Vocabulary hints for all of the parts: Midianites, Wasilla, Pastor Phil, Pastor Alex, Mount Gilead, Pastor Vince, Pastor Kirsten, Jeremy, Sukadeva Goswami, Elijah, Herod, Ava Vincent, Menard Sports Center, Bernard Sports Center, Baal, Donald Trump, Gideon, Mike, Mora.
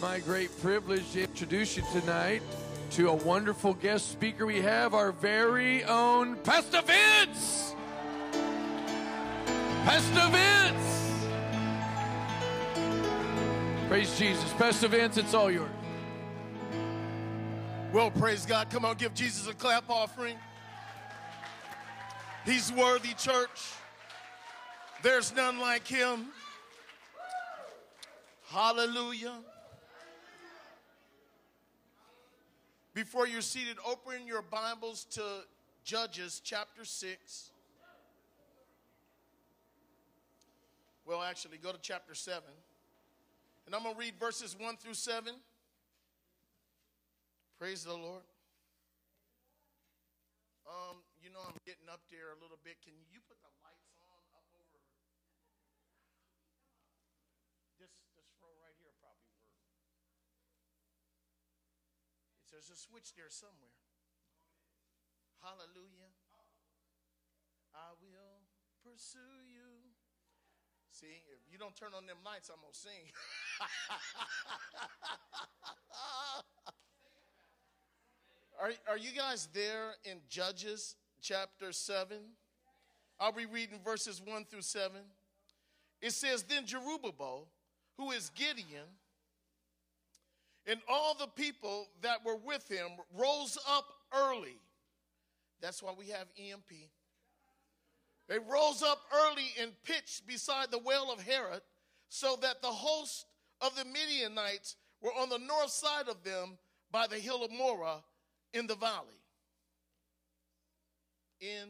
my great privilege to introduce you tonight to a wonderful guest speaker. We have our very own Pastor Vince. Pastor Vince. Praise Jesus. Pastor Vince, it's all yours. Well, praise God. Come on, give Jesus a clap offering. He's worthy, church. There's none like him. Hallelujah. Before you're seated, open your Bibles to Judges chapter 6. Well, actually, go to chapter 7. And I'm going to read verses 1 through 7. Praise the Lord. You know, I'm getting up there a little bit. Can you put the lights on up over? This row right here probably works. There's a switch there somewhere. Hallelujah. I will pursue you. See, if you don't turn on them lights, I'm going to sing. Are you guys there in Judges chapter 7? I'll be reading verses 1 through 7. It says, Then Jerubbaal, who is Gideon, and all the people that were with him rose up early. That's why we have EMP. They rose up early and pitched beside the well of Herod, so that the host of the Midianites were on the north side of them by the hill of Mora in the valley. In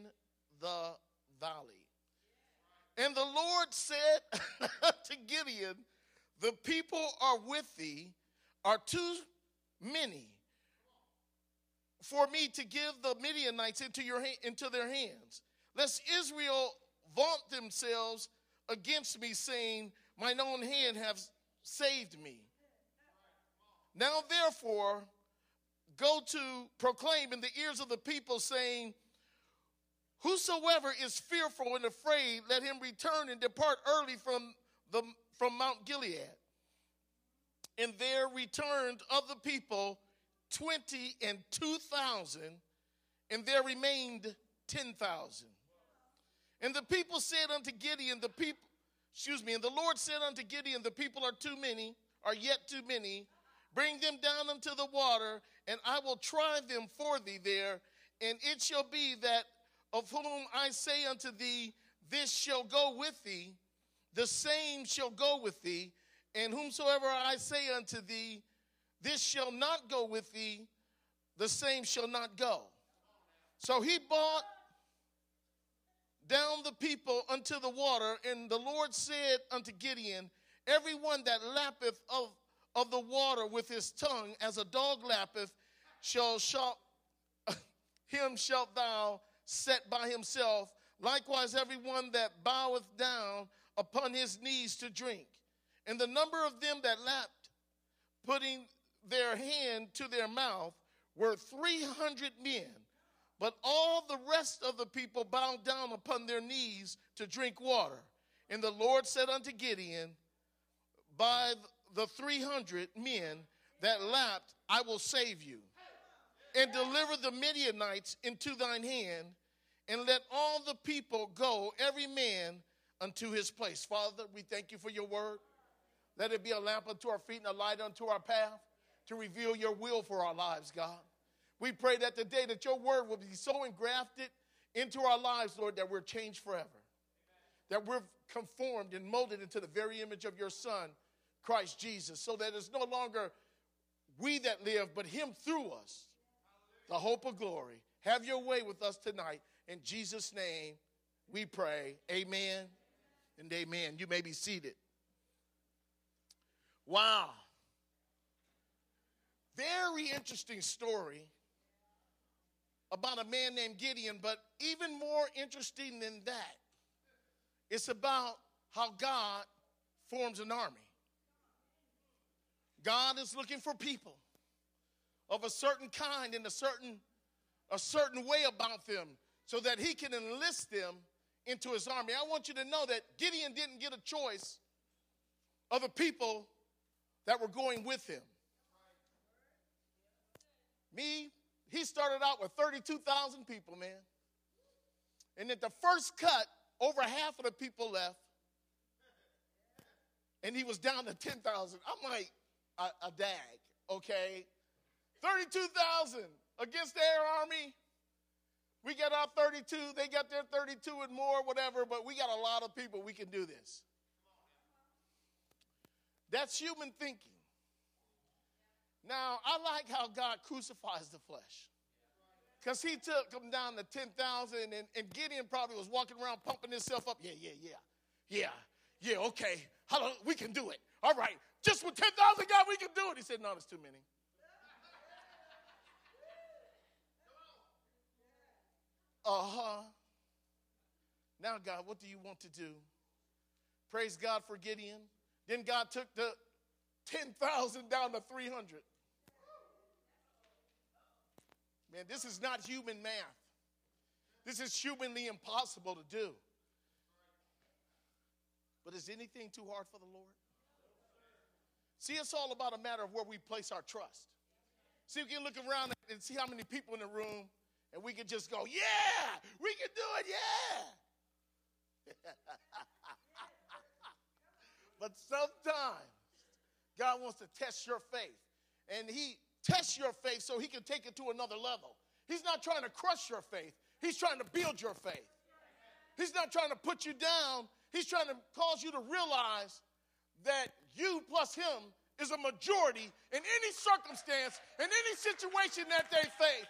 the valley. And the Lord said to Gideon, The people are with thee are too many for me to give the Midianites into their hands. Lest Israel vaunt themselves against me, saying, Mine own hand has saved me. Now therefore, go to proclaim in the ears of the people, saying, Whosoever is fearful and afraid, let him return and depart early from Mount Gilead. And there returned of the people 22,000, and there remained 10,000. And the people said unto Gideon, and the Lord said unto Gideon, The people are too many, are yet too many. Bring them down unto the water, and I will try them for thee there. And it shall be that of whom I say unto thee, This shall go with thee, the same shall go with thee. And whomsoever I say unto thee, This shall not go with thee, the same shall not go. So he brought down the people unto the water, and the Lord said unto Gideon, Every one that lappeth of the water with his tongue, as a dog lappeth, him shalt thou set by himself. Likewise, every one that boweth down upon his knees to drink. And the number of them that lapped, putting their hand to their mouth, were 300 men. But all the rest of the people bowed down upon their knees to drink water. And the Lord said unto Gideon, By the 300 men that lapped, I will save you, and deliver the Midianites into thine hand, and let all the people go, every man unto his place. Father, we thank you for your word. Let it be a lamp unto our feet and a light unto our path to reveal your will for our lives, God. We pray that today that your word will be so engrafted into our lives, Lord, that we're changed forever. That we're conformed and molded into the very image of your Son, Christ Jesus, so that it's no longer we that live, but him through us, the hope of glory. Have your way with us tonight. In Jesus' name we pray. Amen and amen. You may be seated. Wow. Very interesting story about a man named Gideon, but even more interesting than that, it's about how God forms an army. God is looking for people of a certain kind and a certain way about them so that he can enlist them into his army. I want you to know that Gideon didn't get a choice of the people that were going with him. He started out with 32,000 people, man. And at the first cut, over half of the people left. And he was down to 10,000. I'm like, a dag, okay? 32,000 against their army. We got our 32. They got their 32 and more, whatever. But we got a lot of people. We can do this. That's human thinking. Now, I like how God crucifies the flesh. Because he took them down to 10,000, and Gideon probably was walking around pumping himself up. Yeah, okay. Hello, we can do it. All right, just with 10,000 guys, we can do it. He said, no, that's too many. Uh-huh. Now, God, what do you want to do? Praise God for Gideon. Then God took the 10,000 down to 300. Man, this is not human math. This is humanly impossible to do. But is anything too hard for the Lord? See, it's all about a matter of where we place our trust. See, we can look around and see how many people in the room, and we can just go, yeah, we can do it, yeah. But sometimes God wants to test your faith, and he tests your faith so he can take it to another level. He's not trying to crush your faith. He's trying to build your faith. He's not trying to put you down. He's trying to cause you to realize that you plus him is a majority in any circumstance, in any situation that they face.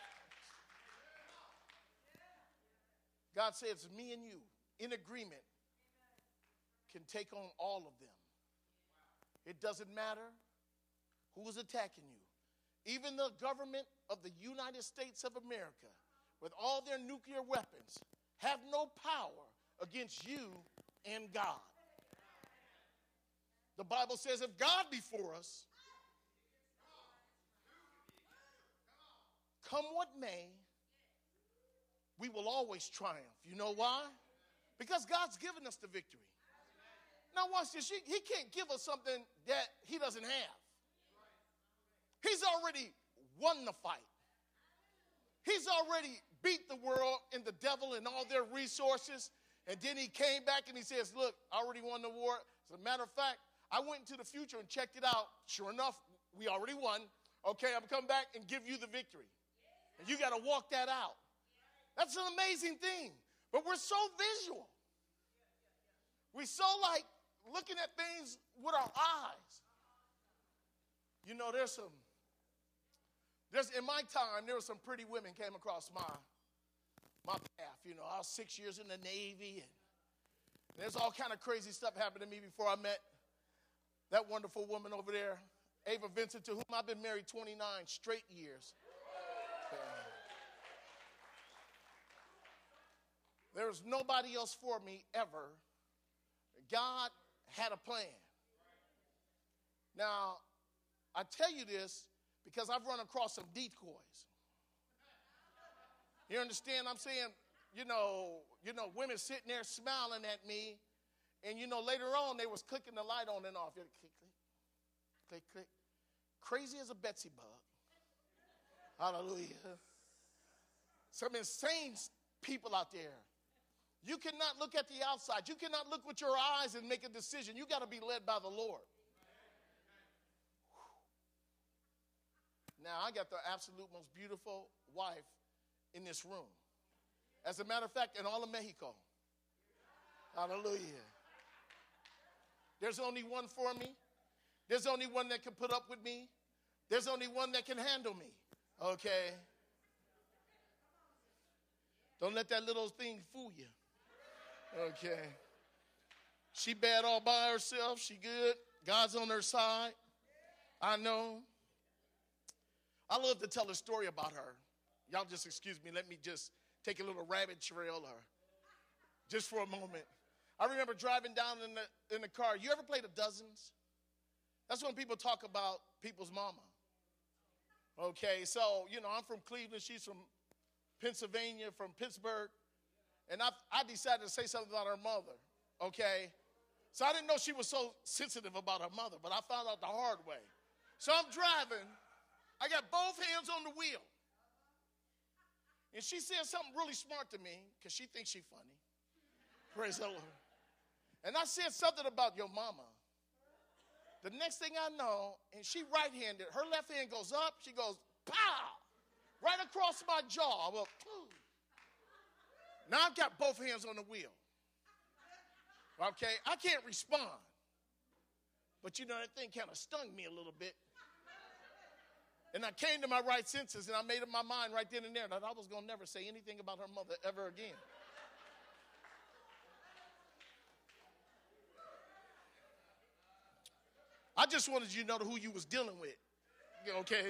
God says, me and you, in agreement, can take on all of them. It doesn't matter who is attacking you. Even the government of the United States of America, with all their nuclear weapons, have no power against you and God. The Bible says if God be for us, come what may, we will always triumph. You know why? Because God's given us the victory. Now watch this. He can't give us something that he doesn't have. He's already won the fight. He's already beat the world and the devil and all their resources. And then he came back and he says, look, I already won the war. As a matter of fact, I went into the future and checked it out. Sure enough, we already won. Okay, I'm coming back and give you the victory. And you got to walk that out. That's an amazing thing. But we're so visual. We're so like looking at things with our eyes. You know, there's in my time, there were some pretty women came across my path. You know, I was 6 years in the Navy, and there's all kind of crazy stuff happened to me before I met that wonderful woman over there, Ava Vincent, to whom I've been married 29 straight years. There was nobody else for me ever. God had a plan. Now, I tell you this because I've run across some decoys. You understand? I'm saying, you know, women sitting there smiling at me, and you know, later on they was clicking the light on and off. Click, click, click, click. Crazy as a Betsy bug. Hallelujah. Some insane people out there. You cannot look at the outside. You cannot look with your eyes and make a decision. You got to be led by the Lord. Now, I got the absolute most beautiful wife in this room. As a matter of fact, in all of Mexico. Hallelujah. There's only one for me. There's only one that can put up with me. There's only one that can handle me. Okay? Don't let that little thing fool you. Okay? She bad all by herself. She good. God's on her side. I know. I love to tell a story about her. Y'all just excuse me. Let me just take a little rabbit trail her just for a moment. I remember driving down in the car. You ever played a dozens? That's when people talk about people's mama. Okay, so, you know, I'm from Cleveland. She's from Pennsylvania, from Pittsburgh. And I decided to say something about her mother. Okay, So I didn't know she was so sensitive about her mother, but I found out the hard way. So I'm driving. I got both hands on the wheel. And she said something really smart to me, because she thinks she's funny. Praise the Lord. And I said something about your mama. The next thing I know, and she right-handed, her left hand goes up, she goes, pow, right across my jaw. I went, poof. Now I've got both hands on the wheel. Okay, I can't respond. But you know, that thing kind of stung me a little bit. And I came to my right senses, and I made up my mind right then and there that I was going to never say anything about her mother ever again. I just wanted you to know who you was dealing with, okay?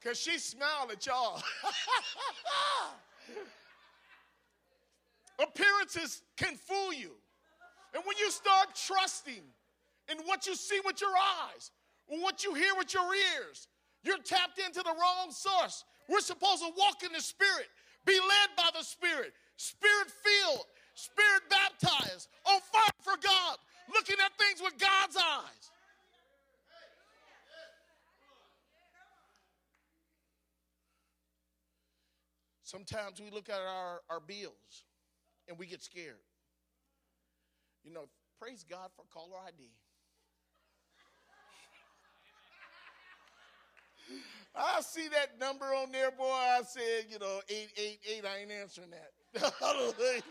Because she smiled at y'all. Appearances can fool you. And when you start trusting in what you see with your eyes, or what you hear with your ears, you're tapped into the wrong source. We're supposed to walk in the Spirit, be led by the Spirit, Spirit-filled, Spirit-baptized, on fire for God, looking at things with God's eyes. Sometimes we look at our bills and we get scared. You know, praise God for caller ID. I see that number on there, boy. I said, you know, 888, I ain't answering that. Hallelujah.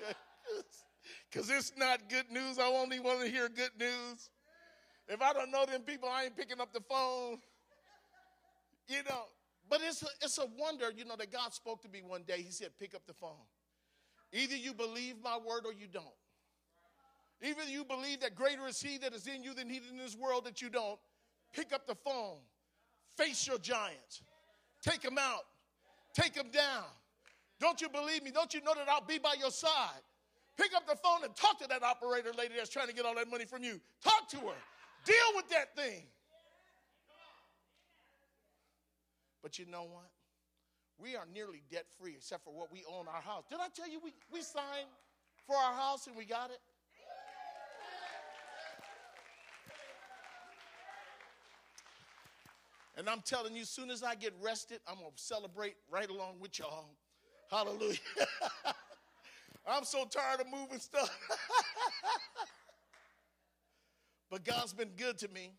Because it's not good news. I only want to hear good news. If I don't know them people, I ain't picking up the phone. You know, but it's a wonder, you know, that God spoke to me one day. He said, pick up the phone. Either you believe my word or you don't. Either you believe that greater is he that is in you than he in this world that you don't. Pick up the phone. Face your giants. Take them out. Take them down. Don't you believe me? Don't you know that I'll be by your side? Pick up the phone and talk to that operator lady that's trying to get all that money from you. Talk to her. Deal with that thing. But you know what? We are nearly debt-free except for what we own our house. Did I tell you we signed for our house and we got it? And I'm telling you, as soon as I get rested, I'm going to celebrate right along with y'all. Hallelujah. I'm so tired of moving stuff. But God's been good to me.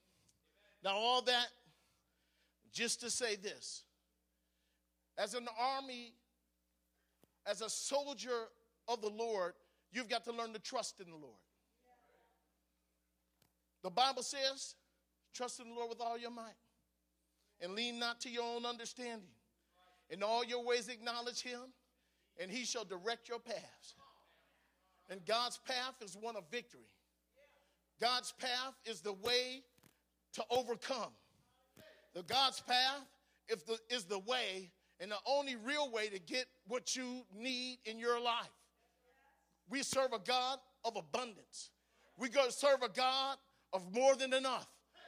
Now, all that, just to say this. As an army, as a soldier of the Lord, you've got to learn to trust in the Lord. The Bible says, trust in the Lord with all your might. And lean not to your own understanding. In all your ways acknowledge him, and he shall direct your paths. And God's path is one of victory. God's path is the way to overcome. God's path is the way, and the only real way to get what you need in your life. We serve a God of abundance. We go serve a God of more than enough.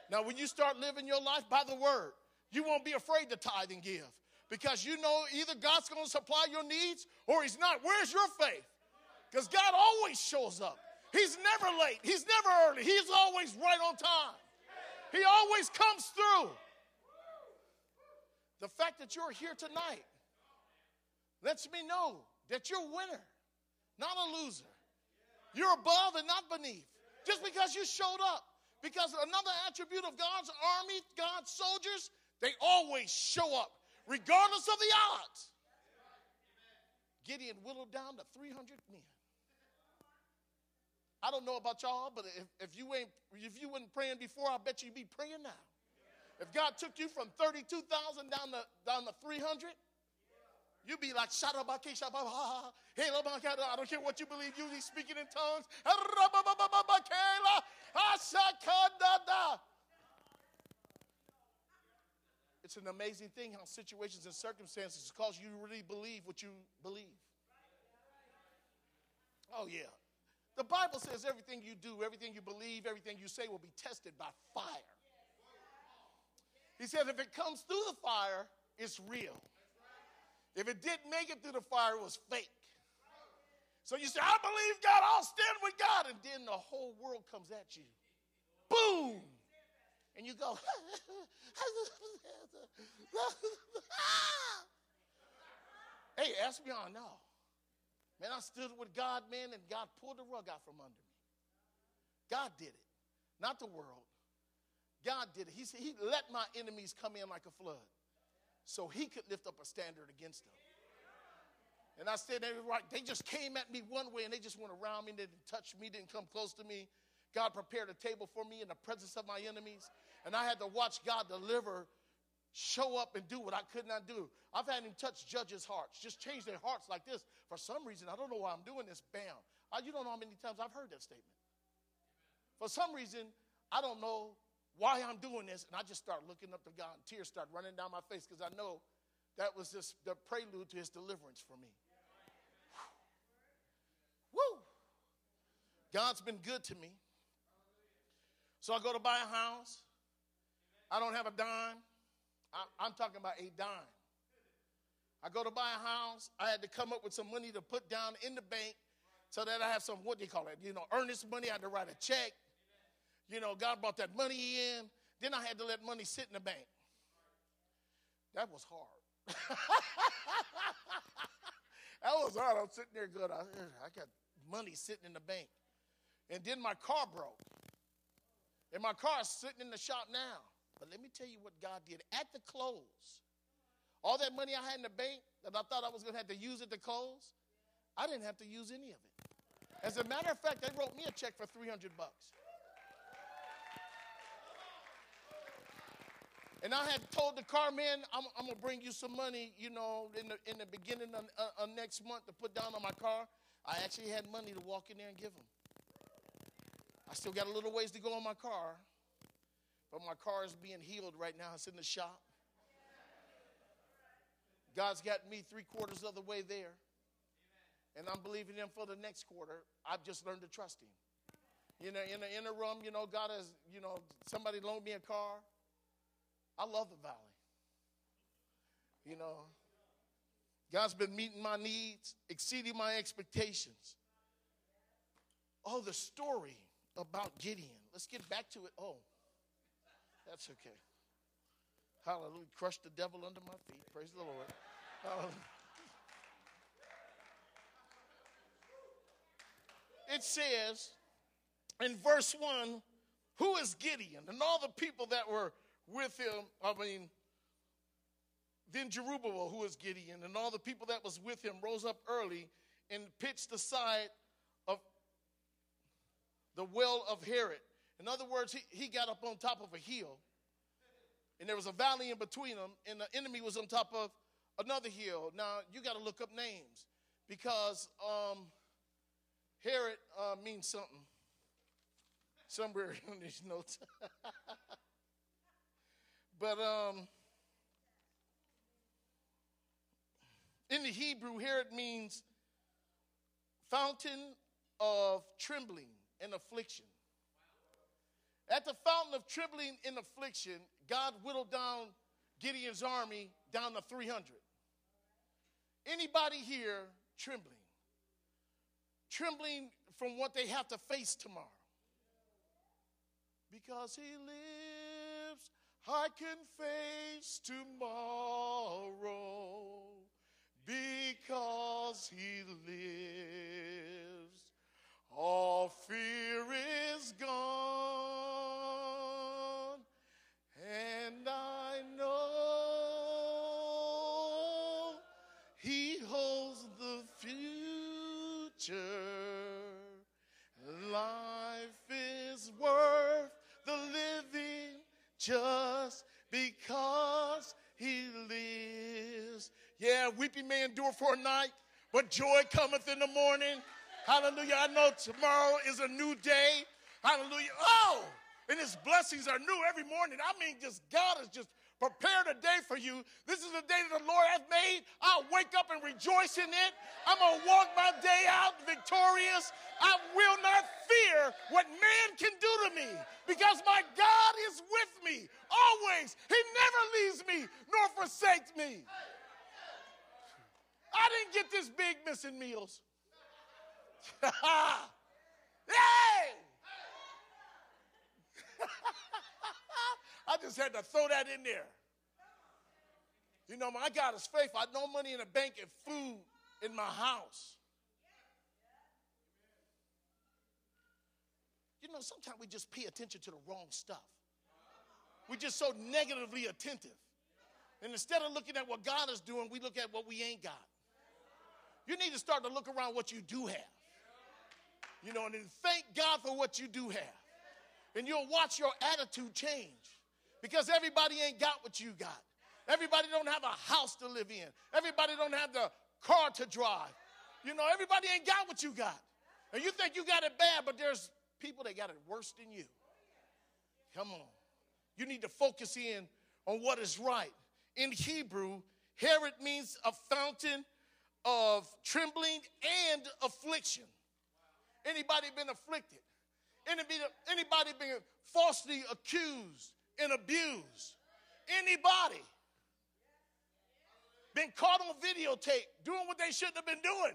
Now, when you start living your life by the word, you won't be afraid to tithe and give, because you know either God's going to supply your needs or he's not. Where's your faith? Because God always shows up. He's never late. He's never early. He's always right on time. He always comes through. The fact that you're here tonight lets me know that you're a winner, not a loser. You're above and not beneath. Just because you showed up. Because another attribute of God's army, God's soldiers, they always show up, regardless of the odds. Gideon whittled down to 300 men. I don't know about y'all, but if you weren't praying before, I bet you'd be praying now. If God took you from 32,000 down to 300, you'd be like, I don't care what you believe, you be speaking in tongues. It's an amazing thing how situations and circumstances cause you to really believe what you believe. Oh, yeah. The Bible says everything you do, everything you believe, everything you say will be tested by fire. He says if it comes through the fire, it's real. If it didn't make it through the fire, it was fake. So you say, I believe God, I'll stand with God. And then the whole world comes at you. Boom. And you go, hey, ask me on now. Man, I stood with God, man, and God pulled the rug out from under me. God did it, not the world. God did it. He said, he let my enemies come in like a flood so he could lift up a standard against them. And I said, they just came at me one way, and they just went around me. They didn't touch me, didn't come close to me. God prepared a table for me in the presence of my enemies. And I had to watch God deliver, show up, and do what I could not do. I've had him touch judges' hearts, just change their hearts like this. For some reason, I don't know why I'm doing this, bam. You don't know how many times I've heard that statement. For some reason, I don't know why I'm doing this. And I just start looking up to God, and tears start running down my face because I know that was just the prelude to his deliverance for me. Woo! God's been good to me. So I go to buy a house. I don't have a dime. I'm talking about a dime. I go to buy a house. I had to come up with some money to put down in the bank so that I have some, what do you call it? You know, earnest money. I had to write a check. You know, God brought that money in. Then I had to let money sit in the bank. That was hard. That was hard. I'm sitting there good. I got money sitting in the bank. And then my car broke. And my car is sitting in the shop now. But let me tell you what God did at the close. All that money I had in the bank that I thought I was going to have to use at the close, I didn't have to use any of it. As a matter of fact, they wrote me a check for $300. And I had told the car man, I'm going to bring you some money, you know, in the beginning of next month to put down on my car. I actually had money to walk in there and give him. I still got a little ways to go on my car, but my car is being healed right now. It's in the shop. God's got me three-quarters of the way there, and I'm believing him for the next quarter. I've just learned to trust him. You know, in the interim, you know, God has, you know, somebody loaned me a car. I love the valley. You know, God's been meeting my needs, exceeding my expectations. Oh, the story about Gideon. Let's get back to it. Oh, that's okay. Hallelujah. Crush the devil under my feet. Praise the Lord. Hallelujah. It says in verse 1, who is Gideon? And all the people that were with him, then Jerubbaal, who is Gideon, and all the people that was with him rose up early and pitched the side of the well of Herod. In other words, he got up on top of a hill, and there was a valley in between them, and the enemy was on top of another hill. Now, you got to look up names because Herod means something somewhere in these notes. But in the Hebrew, Herod means fountain of trembling and affliction. At the fountain of trembling and affliction, God whittled down Gideon's army down to 300. Anybody here trembling? Trembling from what they have to face tomorrow. Because he lives, I can face tomorrow because he lives. All fear is gone, and I know he holds the future. Life is worth the living just because he lives. Yeah, weeping may endure for a night, but joy cometh in the morning. Hallelujah. I know tomorrow is a new day. Hallelujah. Oh, and his blessings are new every morning. I mean, just God has just prepared a day for you. This is the day that the Lord hath made. I'll wake up and rejoice in it. I'm going to walk my day out victorious. I will not fear what man can do to me because my God is with me always. He never leaves me nor forsakes me. I didn't get this big missing meals. Hey! I just had to throw that in there. You know, my God is faithful. I had no money in the bank and food in my house. You know, sometimes we just pay attention to the wrong stuff. We're just so negatively attentive. And instead of looking at what God is doing, we look at what we ain't got. You need to start to look around what you do have. You know, and then thank God for what you do have. And you'll watch your attitude change. Because everybody ain't got what you got. Everybody don't have a house to live in. Everybody don't have the car to drive. You know, everybody ain't got what you got. And you think you got it bad, but there's people that got it worse than you. Come on. You need to focus in on what is right. In Hebrew, Herod means a fountain of trembling and affliction. Anybody been afflicted? Anybody been falsely accused and abused? Anybody been caught on videotape doing what they shouldn't have been doing,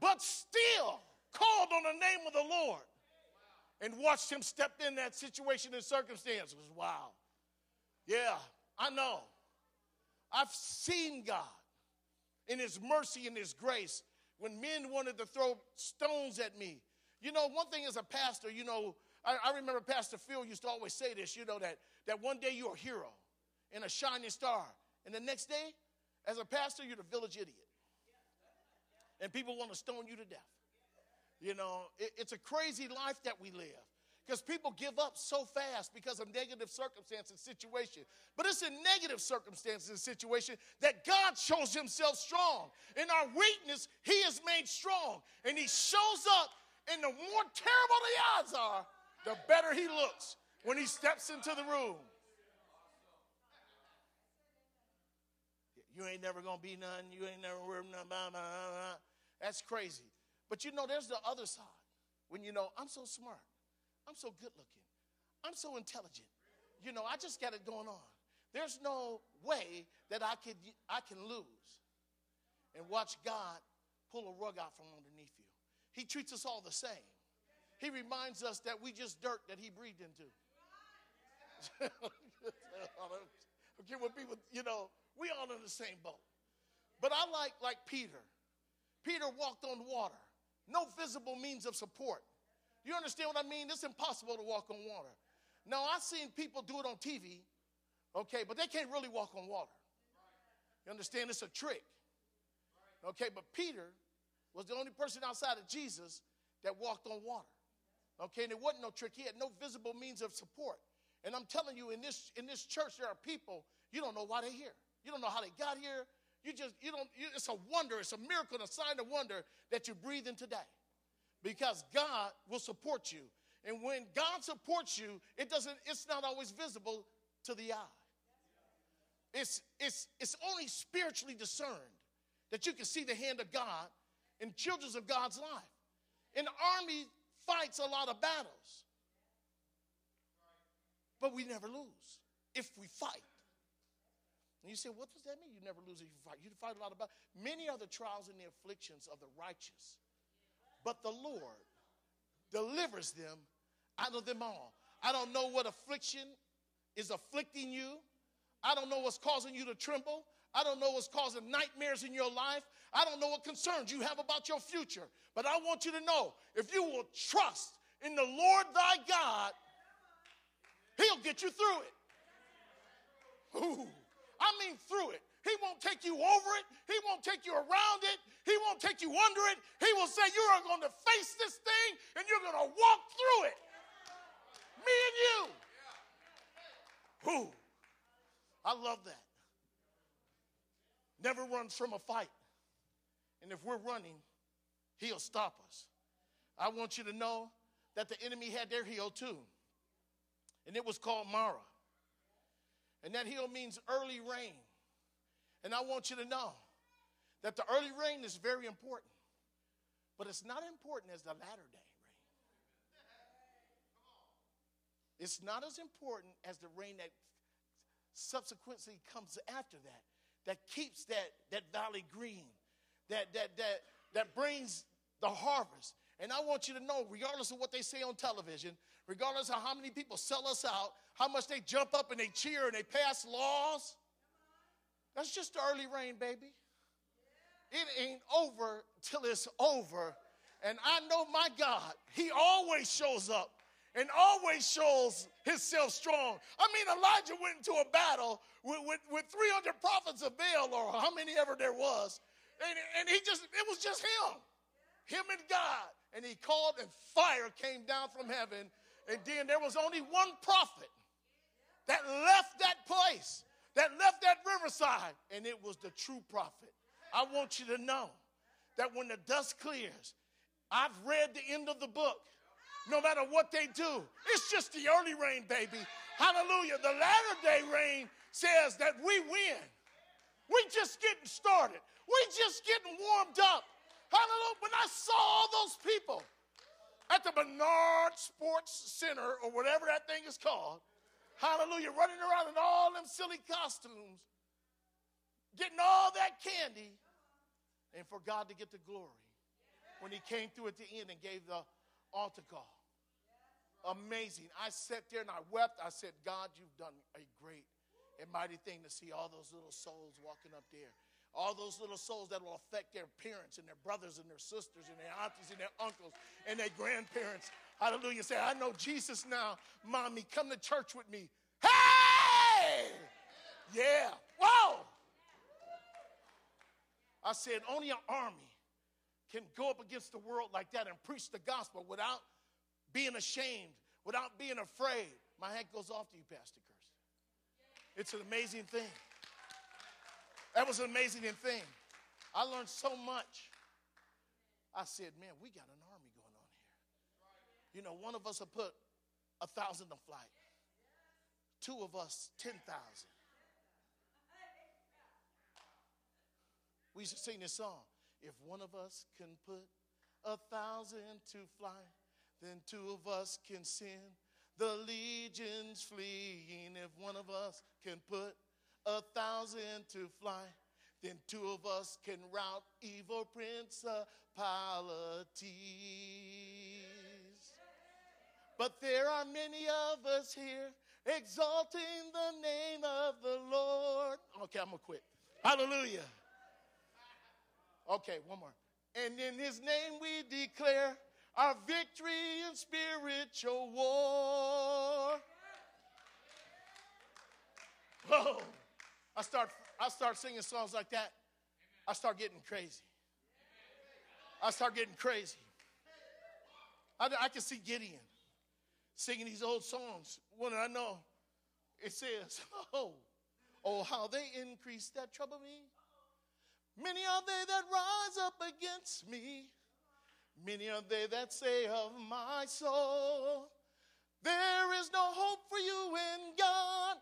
but still called on the name of the Lord and watched him step in that situation and circumstance? It was wow. Yeah, I know. I've seen God in his mercy and his grace when men wanted to throw stones at me. You know, one thing as a pastor, you know, I remember Pastor Phil used to always say this, you know, that one day you're a hero and a shining star. And the next day, as a pastor, you're the village idiot. And people want to stone you to death. You know, it's a crazy life that we live because people give up so fast because of negative circumstances and situation. But it's in negative circumstances and situation that God shows himself strong. In our weakness, he is made strong. And he shows up, and the more terrible the odds are, the better he looks when he steps into the room. You ain't never going to be nothing. You ain't never worth nothing. Blah, blah, blah. That's crazy. But you know, there's the other side. When you know, I'm so smart. I'm so good looking. I'm so intelligent. You know, I just got it going on. There's no way that I can lose. And watch God pull a rug out from underneath you. He treats us all the same. He reminds us that we just dirt that he breathed into. Okay, when people, you know, we all in the same boat. But I like Peter. Peter walked on water. No visible means of support. You understand what I mean? It's impossible to walk on water. Now, I've seen people do it on TV, okay, but they can't really walk on water. You understand? It's a trick. Okay, but Peter was the only person outside of Jesus that walked on water. Okay, and it wasn't no trick. He had no visible means of support. And I'm telling you, in this church, there are people, you don't know why they're here. You don't know how they got here. It's a wonder, it's a miracle, a sign of wonder that you're breathing today. Because God will support you. And when God supports you, it's not always visible to the eye. It's only spiritually discerned that you can see the hand of God in children of God's life. An army fights a lot of battles, but we never lose if we fight. And you say, what does that mean? You never lose if you fight. You fight a lot of battles. Many are the trials and the afflictions of the righteous, but the Lord delivers them out of them all. I don't know what affliction is afflicting you. I don't know what's causing you to tremble. I don't know what's causing nightmares in your life. I don't know what concerns you have about your future. But I want you to know, if you will trust in the Lord thy God, he'll get you through it. Ooh, I mean through it. He won't take you over it. He won't take you around it. He won't take you under it. He will say, you are going to face this thing, and you're going to walk through it. Me and you. Ooh, I love that. Never run from a fight. And if we're running, he'll stop us. I want you to know that the enemy had their heel too. And it was called Mora. And that heel means early rain. And I want you to know that the early rain is very important. But it's not important as the latter day rain. It's not as important as the rain that subsequently comes after that. That keeps that valley green, that that brings the harvest. And I want you to know, regardless of what they say on television, regardless of how many people sell us out, how much they jump up and they cheer and they pass laws, that's just the early rain, baby. It ain't over till it's over. And I know my God, he always shows up and always shows himself strong. I mean, Elijah went into a battle with 300 prophets of Baal, or how many ever there was. And it was just him and God. And he called and fire came down from heaven. And then there was only one prophet that left that place, that left that riverside. And it was the true prophet. I want you to know that when the dust clears, I've read the end of the book. No matter what they do, it's just the early rain, baby. Hallelujah. The latter day rain says that we win. We're just getting started. We're just getting warmed up. Hallelujah. When I saw all those people at the Bernard Sports Center, or whatever that thing is called, hallelujah, running around in all them silly costumes, getting all that candy, and for God to get the glory when he came through at the end and gave the altar call. Amazing. I sat there and I wept. I said, God, you've done a great and mighty thing to see all those little souls walking up there. All those little souls that will affect their parents and their brothers and their sisters and their aunties and their uncles and their grandparents. Hallelujah. Say, I know Jesus now. Mommy, come to church with me. Hey! Yeah. Whoa! I said, only an army can go up against the world like that and preach the gospel without being ashamed, without being afraid. My hat goes off to you, Pastor Kirsten. It's an amazing thing. That was an amazing thing. I learned so much. I said, man, we got an army going on here. You know, one of us will put 1,000 to flight. Two of us, 10,000. We used to sing this song. If one of us can put 1,000 to flight, then two of us can send the legions fleeing. If one of us can put 1,000 to flight, then two of us can rout evil principalities. But there are many of us here exalting the name of the Lord. Okay, I'm going to quit. Hallelujah. Okay, one more. And in his name we declare our victory in spiritual war. Whoa. I start singing songs like that. I start getting crazy. I can see Gideon singing these old songs. One I know, it says, oh, how they increase that trouble me. Many are they that rise up against me. Many are they that say of my soul, there is no hope for you in God.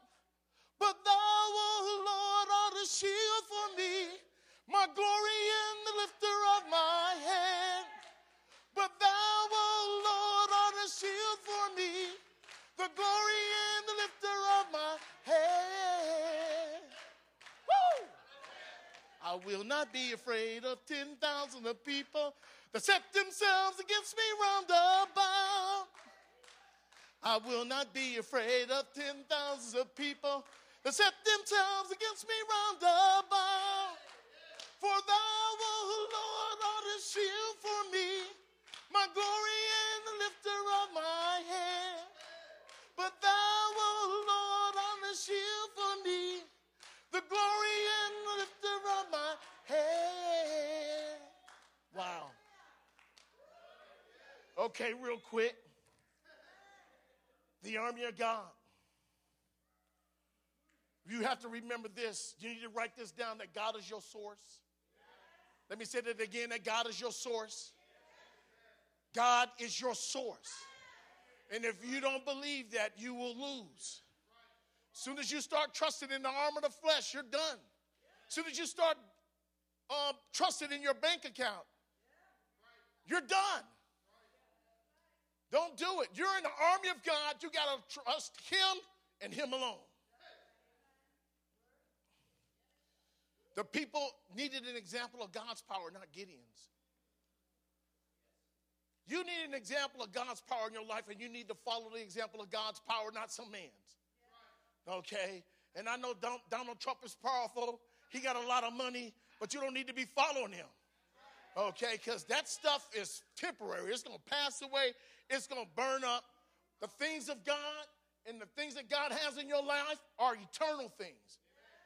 But thou, O Lord, art a shield for me, my glory and the lifter of my head. But thou, O Lord, art a shield for me, the glory and the lifter of my head. Woo! I will not be afraid of 10,000 of people that set themselves against me round about. I will not be afraid of 10,000s of people that set themselves against me round about. For thou, O Lord, art a shield for me, my glory and the lifter of my head. But thou, O Lord, art a shield for me, the glory and the lifter of my head. Wow. Okay, real quick. The army of God. You have to remember this. You need to write this down, that God is your source. Let me say that again, that God is your source. God is your source. And if you don't believe that, you will lose. As soon as you start trusting in the arm of the flesh, you're done. As soon as you start trusting in your bank account, you're done. Don't do it. You're in the army of God. You got to trust him and him alone. The people needed an example of God's power, not Gideon's. You need an example of God's power in your life, and you need to follow the example of God's power, not some man's. Okay? And I know Donald Trump is powerful. He got a lot of money, but you don't need to be following him. Okay? Because that stuff is temporary. It's going to pass away. It's going to burn up. The things of God and the things that God has in your life are eternal things.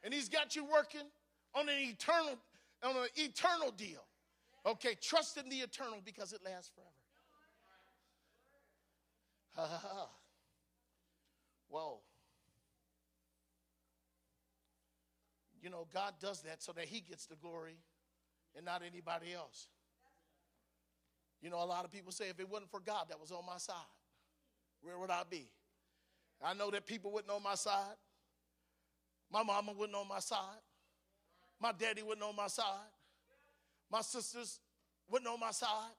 And he's got you working on an eternal deal. Okay, trust in the eternal because it lasts forever. Ha, ha, ha. Whoa. You know, God does that so that he gets the glory and not anybody else. You know, a lot of people say, if it wasn't for God that was on my side, where would I be? I know that people wasn't on my side. My mama wasn't on my side. My daddy wasn't on my side. My sisters wasn't on my side.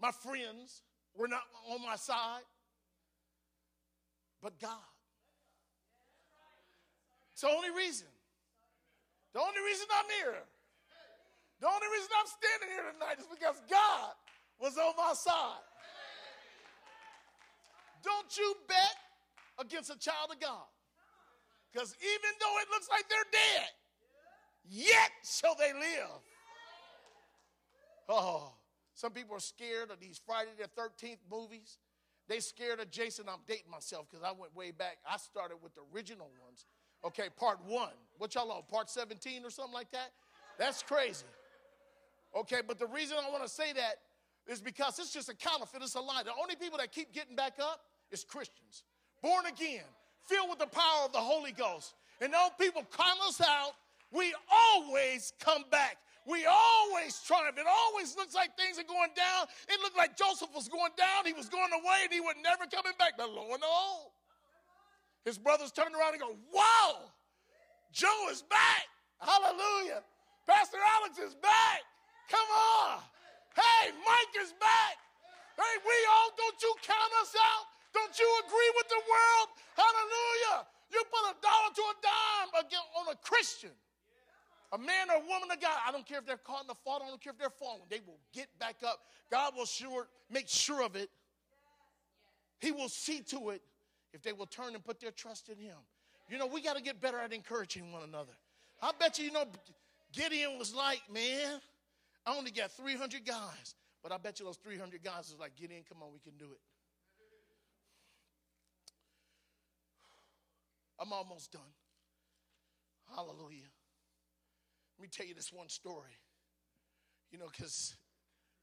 My friends were not on my side. But God. It's the only reason. The only reason I'm here. The only reason I'm standing here tonight is because God was on my side. Don't you bet against a child of God. Because even though it looks like they're dead, yet shall they live. Oh, some people are scared of these Friday the 13th movies. They scared of Jason. I'm dating myself because I went way back. I started with the original ones. Okay, part 1. What y'all on? Part 17 or something like that? That's crazy. Okay, but the reason I want to say that is because it's just a counterfeit. It's a lie. The only people that keep getting back up is Christians. Born again. Filled with the power of the Holy Ghost. And though people call us out, we always come back. We always triumph. It always looks like things are going down. It looked like Joseph was going down. He was going away and he was never coming back. But lo and behold, his brothers turned around and go, wow, Joe is back. Hallelujah. Pastor Alex is back. Come on. Hey, Mike is back. Hey, we all, don't you count us out? Don't you agree with the world? Hallelujah. You put $1 to a dime on a Christian. A man or a woman of God. I don't care if they're caught in the fault. I don't care if they're falling. They will get back up. God will make sure of it. He will see to it if they will turn and put their trust in him. You know, we got to get better at encouraging one another. I bet you, Gideon was like, man, I only got 300 guys. But I bet you those 300 guys was like, Gideon, come on, we can do it. I'm almost done. Hallelujah. Let me tell you this one story, you know, because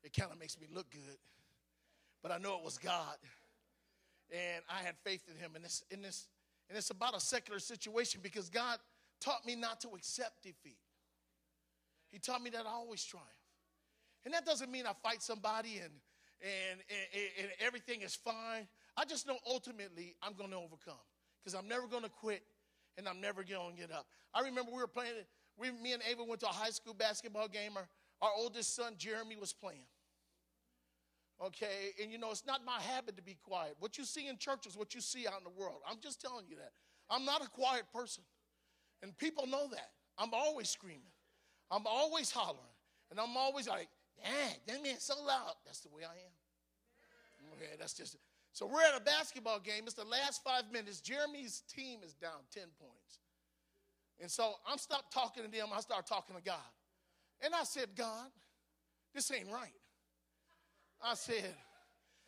it kind of makes me look good. But I know it was God, and I had faith in him. And it's about a secular situation because God taught me not to accept defeat. He taught me that I always triumph. And that doesn't mean I fight somebody and everything is fine. I just know ultimately I'm going to overcome. Because I'm never going to quit, and I'm never going to get up. I remember we were playing. Me and Ava went to a high school basketball game. Our oldest son, Jeremy, was playing. Okay, and you know, it's not my habit to be quiet. What you see in church is what you see out in the world. I'm just telling you that. I'm not a quiet person, and people know that. I'm always screaming. I'm always hollering, and I'm always like, dang, that man's so loud. That's the way I am. Okay, that's just it. So we're at a basketball game. It's the last 5 minutes. Jeremy's team is down 10 points. And so I'm stopped talking to them. I start talking to God. And I said, God, this ain't right. I said,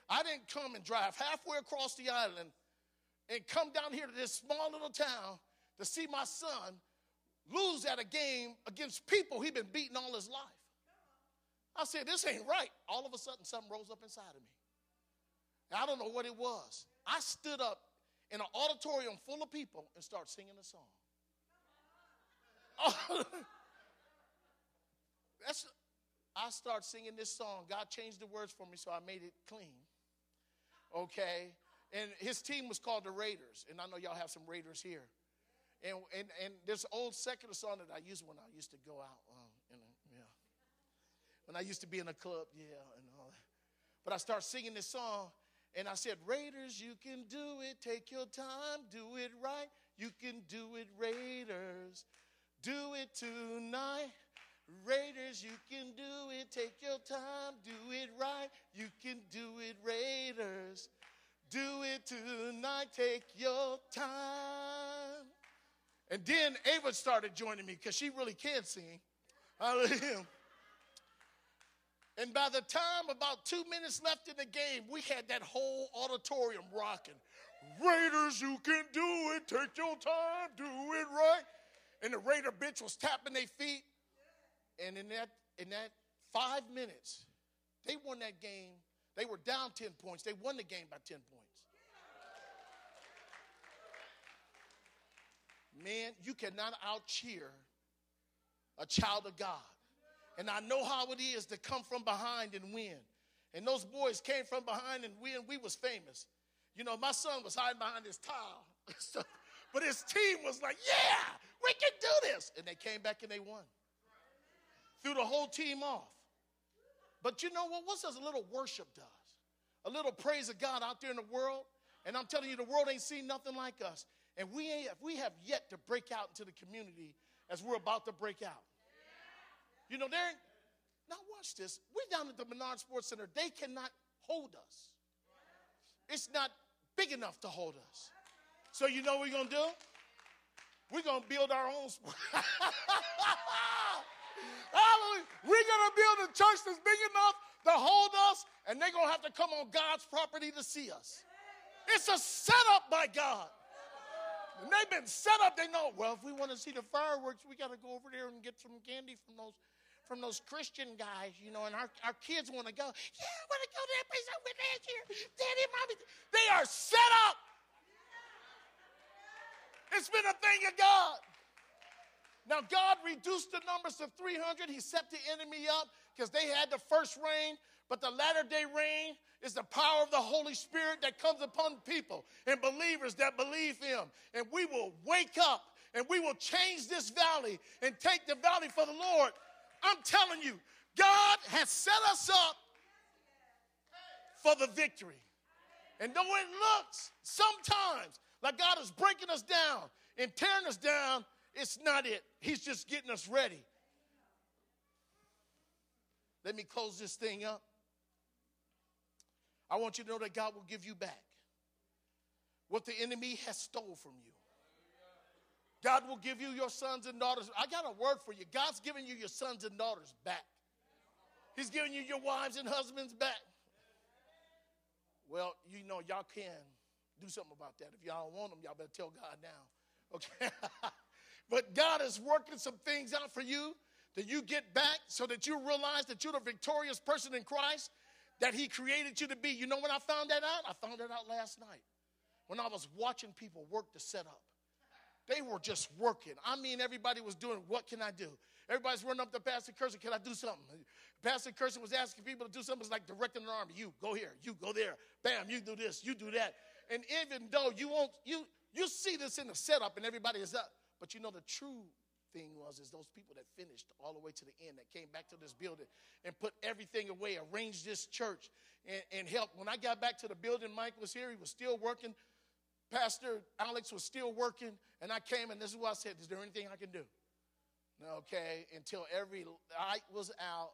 I didn't come and drive halfway across the island and come down here to this small little town to see my son lose at a game against people he's been beating all his life. I said, this ain't right. All of a sudden, something rose up inside of me. I don't know what it was. I stood up in an auditorium full of people and started singing a song. I started singing this song. God changed the words for me, so I made it clean. Okay? And his team was called the Raiders, and I know y'all have some Raiders here. And there's an old secular song that I used when I used to go out. When I used to be in a club, and all that. But I started singing this song. And I said, Raiders, you can do it. Take your time. Do it right. You can do it, Raiders. Do it tonight. Raiders, you can do it. Take your time. Do it right. You can do it, Raiders. Do it tonight. Take your time. And then Ava started joining me because she really can sing. Hallelujah. And by the time about 2 minutes left in the game, we had that whole auditorium rocking. Raiders, you can do it. Take your time. Do it right. And the Raider bitch was tapping their feet. And in that 5 minutes, they won that game. They were down 10 points. They won the game by 10 points. Man, you cannot out-cheer a child of God. And I know how it is to come from behind and win. And those boys came from behind and win. We was famous. You know, my son was hiding behind his towel. So, but his team was like, yeah, we can do this. And they came back and they won. Threw the whole team off. But you know what? What's a little worship does? A little praise of God out there in the world. And I'm telling you, the world ain't seen nothing like us. And we have yet to break out into the community as we're about to break out. You know, they're, now watch this. We're down at the Menard Sports Center. They cannot hold us. It's not big enough to hold us. So you know what we're going to do? We're going to build our own sport. We're going to build a church that's big enough to hold us, and they're going to have to come on God's property to see us. It's a setup by God. And they've been set up. They know, well, if we want to see the fireworks, we got to go over there and get some candy from those Christian guys, you know, and our kids want to go. Yeah, I want to go to that place I went last year. Daddy, Mommy. They are set up. It's been a thing of God. Now, God reduced the numbers to 300. He set the enemy up because they had the first rain, but the latter-day rain is the power of the Holy Spirit that comes upon people and believers that believe him. And we will wake up and we will change this valley and take the valley for the Lord. I'm telling you, God has set us up for the victory. And though it looks sometimes like God is breaking us down and tearing us down, it's not it. He's just getting us ready. Let me close this thing up. I want you to know that God will give you back what the enemy has stole from you. God will give you your sons and daughters. I got a word for you. God's giving you your sons and daughters back. He's giving you your wives and husbands back. Well, you know, y'all can do something about that. If y'all don't want them, y'all better tell God now. Okay? But God is working some things out for you that you get back so that you realize that you're the victorious person in Christ that he created you to be. You know when I found that out? I found that out last night when I was watching people work to set up. They were just working. I mean, everybody was doing, what can I do? Everybody's running up to Pastor Kirsten, can I do something? Pastor Kirsten was asking people to do something. It's like directing an army. You go here, you go there. Bam, you do this, you do that. And even though you won't, you see this in the setup and everybody is up. But you know, the true thing was those people that finished all the way to the end, that came back to this building and put everything away, arranged this church and helped. When I got back to the building, Mike was here. He was still working. Pastor Alex was still working. And I came, and this is what I said. Is there anything I can do? Okay, until every light was out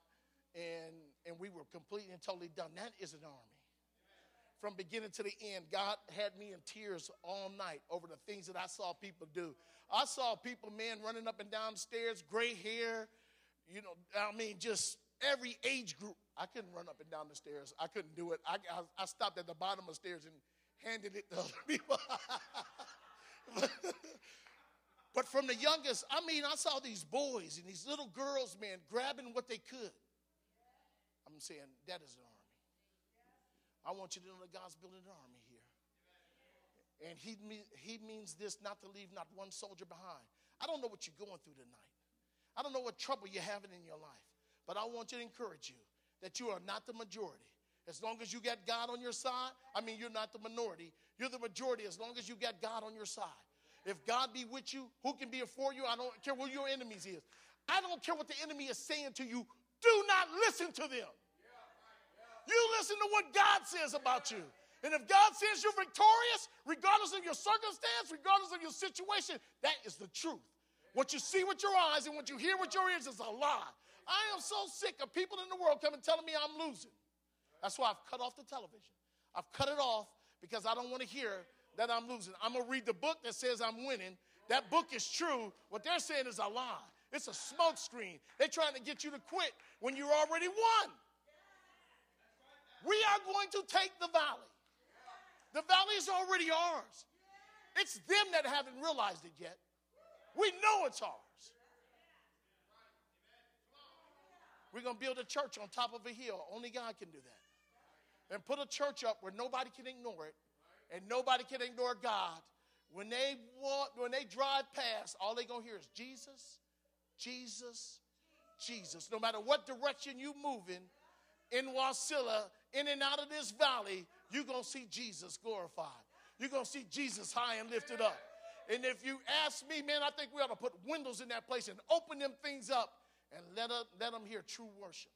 and we were completely and totally done. That is an army. From beginning to the end, God had me in tears all night over the things that I saw people do. I saw people, man, running up and down the stairs, gray hair, you know, I mean, just every age group. I couldn't run up and down the stairs. I couldn't do it. I stopped at the bottom of the stairs and handed it to other people. But from the youngest, I mean, I saw these boys and these little girls, man, grabbing what they could. I'm saying that is an army. I want you to know that God's building an army here. And he means this, not to leave not one soldier behind. I don't know what you're going through tonight. I don't know what trouble you're having in your life. But I want you to encourage you that you are not the majority. As long as you got God on your side, I mean, you're not the minority. You're the majority as long as you got God on your side. If God be with you, who can be for you? I don't care who your enemies is. I don't care what the enemy is saying to you. Do not listen to them. You listen to what God says about you. And if God says you're victorious, regardless of your circumstance, regardless of your situation, that is the truth. What you see with your eyes and what you hear with your ears is a lie. I am so sick of people in the world coming telling me I'm losing. That's why I've cut off the television. I've cut it off because I don't want to hear that I'm losing. I'm going to read the book that says I'm winning. That book is true. What they're saying is a lie. It's a smoke screen. They're trying to get you to quit when you're already won. We are going to take the valley. The valley is already ours. It's them that haven't realized it yet. We know it's ours. We're going to build a church on top of a hill. Only God can do that. And put a church up where nobody can ignore it. And nobody can ignore God. When they drive past, all they're going to hear is Jesus, Jesus, Jesus. No matter what direction you move in Wasilla, in and out of this valley, you're going to see Jesus glorified. You're going to see Jesus high and lifted up. And if you ask me, man, I think we ought to put windows in that place and open them things up and let them hear true worship.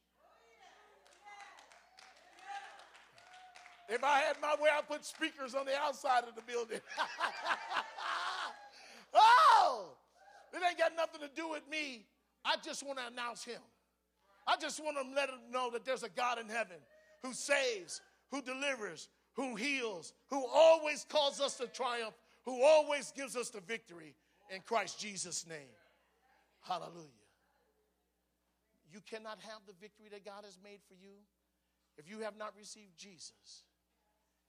If I had my way, I'd put speakers on the outside of the building. Oh, it ain't got nothing to do with me. I just want to announce him. I just want to let him know that there's a God in heaven who saves, who delivers, who heals, who always calls us to triumph, who always gives us the victory in Christ Jesus' name. Hallelujah. You cannot have the victory that God has made for you if you have not received Jesus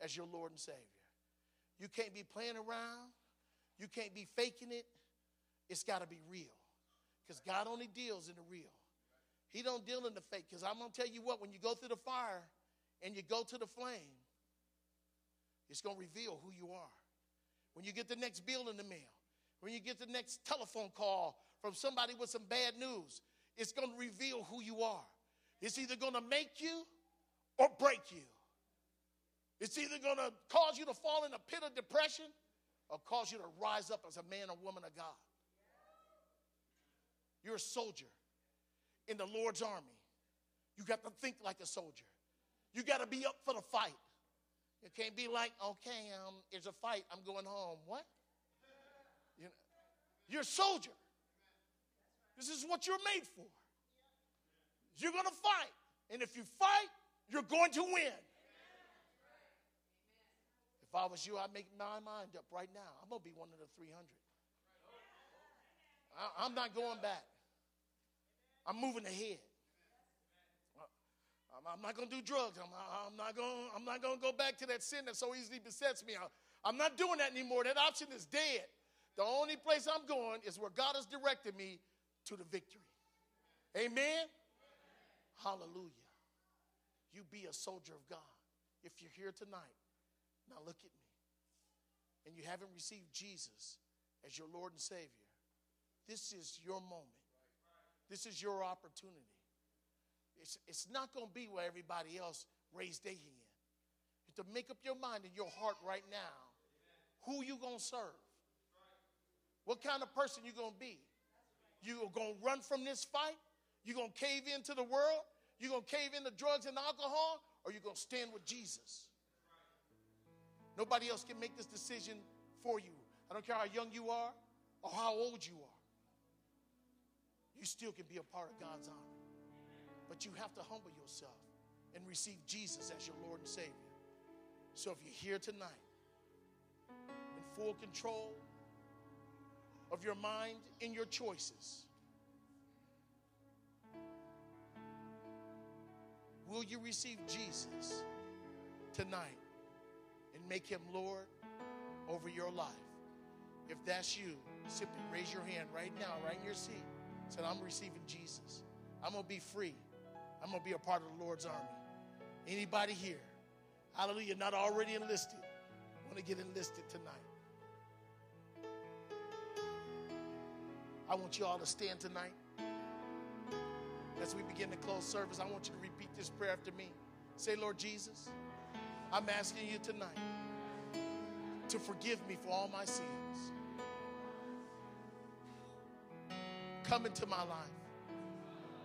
as your Lord and Savior. You can't be playing around. You can't be faking it. It's got to be real, because God only deals in the real. He don't deal in the fake, because I'm going to tell you what, when you go through the fire and you go to the flame, it's going to reveal who you are. When you get the next bill in the mail, when you get the next telephone call from somebody with some bad news, it's going to reveal who you are. It's either going to make you or break you. It's either going to cause you to fall in a pit of depression or cause you to rise up as a man or woman of God. You're a soldier in the Lord's army. You got to think like a soldier. You got to be up for the fight. You can't be like, okay, it's a fight, I'm going home. What? You know, you're a soldier. This is what you're made for. You're going to fight. And if you fight, you're going to win. If I was you, I'd make my mind up right now. I'm going to be one of the 300. I'm not going back. I'm moving ahead. I'm not going to do drugs. I'm not going to go back to that sin that so easily besets me. I'm not doing that anymore. That option is dead. The only place I'm going is where God has directed me to the victory. Amen? Hallelujah. You be a soldier of God. If you're here tonight, now look at me, and you haven't received Jesus as your Lord and Savior, this is your moment. This is your opportunity. It's not going to be where everybody else raised their hand. You have to make up your mind in your heart right now who you going to serve. What kind of person you going to be. You going to run from this fight? You going to cave into the world? You going to cave into drugs and alcohol? Or you going to stand with Jesus? Nobody else can make this decision for you. I don't care how young you are or how old you are. You still can be a part of God's honor. But you have to humble yourself and receive Jesus as your Lord and Savior. So if you're here tonight in full control of your mind and your choices, will you receive Jesus tonight and make him Lord over your life? If that's you, simply raise your hand right now, right in your seat. Say, I'm receiving Jesus. I'm going to be free. I'm going to be a part of the Lord's army. Anybody here, hallelujah, not already enlisted, want to get enlisted tonight? I want you all to stand tonight. As we begin to close service, I want you to repeat this prayer after me. Say, Lord Jesus, I'm asking you tonight to forgive me for all my sins. Come into my life.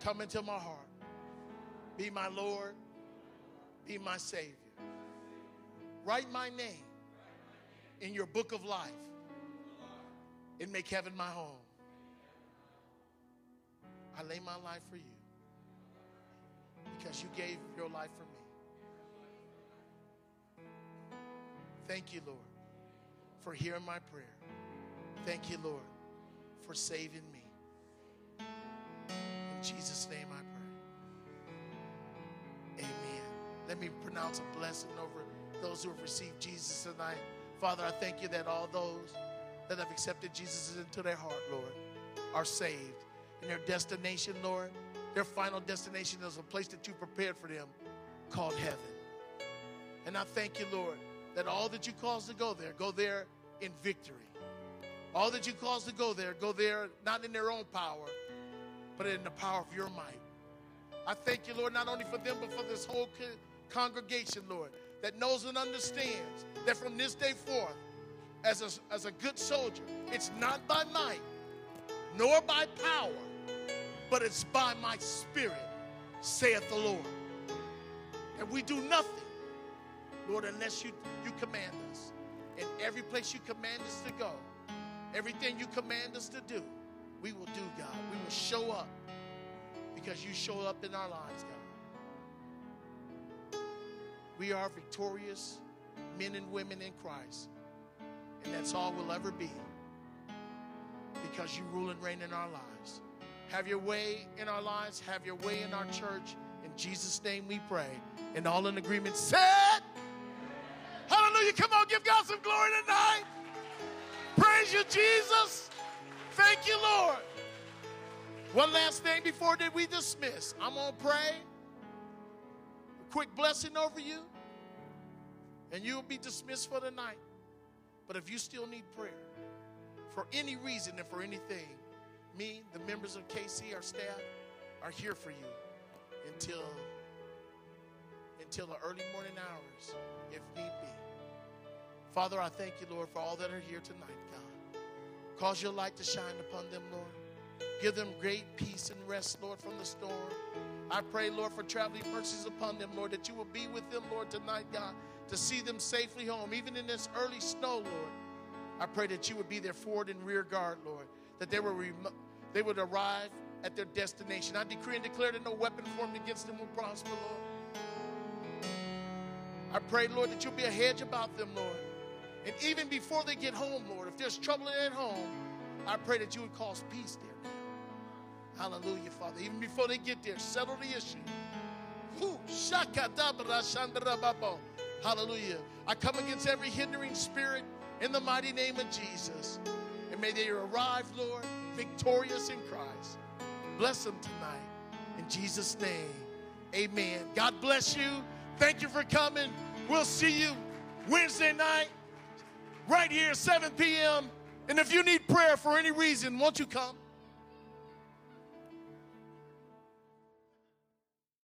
Come into my heart. Be my Lord. Be my Savior. Write my name in your book of life and make heaven my home. I lay my life for you because you gave your life for me. Thank you, Lord, for hearing my prayer. Thank you, Lord, for saving me. In Jesus' name I pray. Amen. Let me pronounce a blessing over those who have received Jesus tonight. Father, I thank you that all those that have accepted Jesus into their heart, Lord, are saved. And their destination, Lord, their final destination is a place that you prepared for them called heaven. And I thank you, Lord, that all that you cause to go there in victory. All that you cause to go there not in their own power, but in the power of your might. I thank you, Lord, not only for them, but for this whole congregation, Lord, that knows and understands that from this day forth, as a good soldier, it's not by might, nor by power, but it's by my spirit, saith the Lord. And we do nothing, Lord, unless you command us. And every place you command us to go, everything you command us to do, we will do, God. We will show up because you show up in our lives, God. We are victorious men and women in Christ. And that's all we'll ever be, because you rule and reign in our lives. Have your way in our lives. Have your way in our church. In Jesus' name we pray. And all in agreement said, hallelujah. Come on, give God some glory tonight. Praise you, Jesus. Thank you, Lord. One last thing before that we dismiss. I'm going to pray a quick blessing over you, and you'll be dismissed for the night. But if you still need prayer, for any reason and for anything, me, the members of KC, our staff, are here for you until the early morning hours, if need be. Father, I thank you, Lord, for all that are here tonight, God. Cause your light to shine upon them, Lord. Give them great peace and rest, Lord, from the storm. I pray, Lord, for traveling mercies upon them, Lord, that you will be with them, Lord, tonight, God, to see them safely home, even in this early snow, Lord. I pray that you would be their forward and rear guard, Lord, that they would arrive at their destination. I decree and declare that no weapon formed against them will prosper, Lord. I pray, Lord, that you'll be a hedge about them, Lord. And even before they get home, Lord, if there's trouble at home, I pray that you would cause peace there. Hallelujah, Father. Even before they get there, settle the issue. Hallelujah. I come against every hindering spirit in the mighty name of Jesus. And may they arrive, Lord, victorious in Christ. Bless them tonight. In Jesus' name, amen. God bless you. Thank you for coming. We'll see you Wednesday night right here, 7 p.m. And if you need prayer for any reason, won't you come?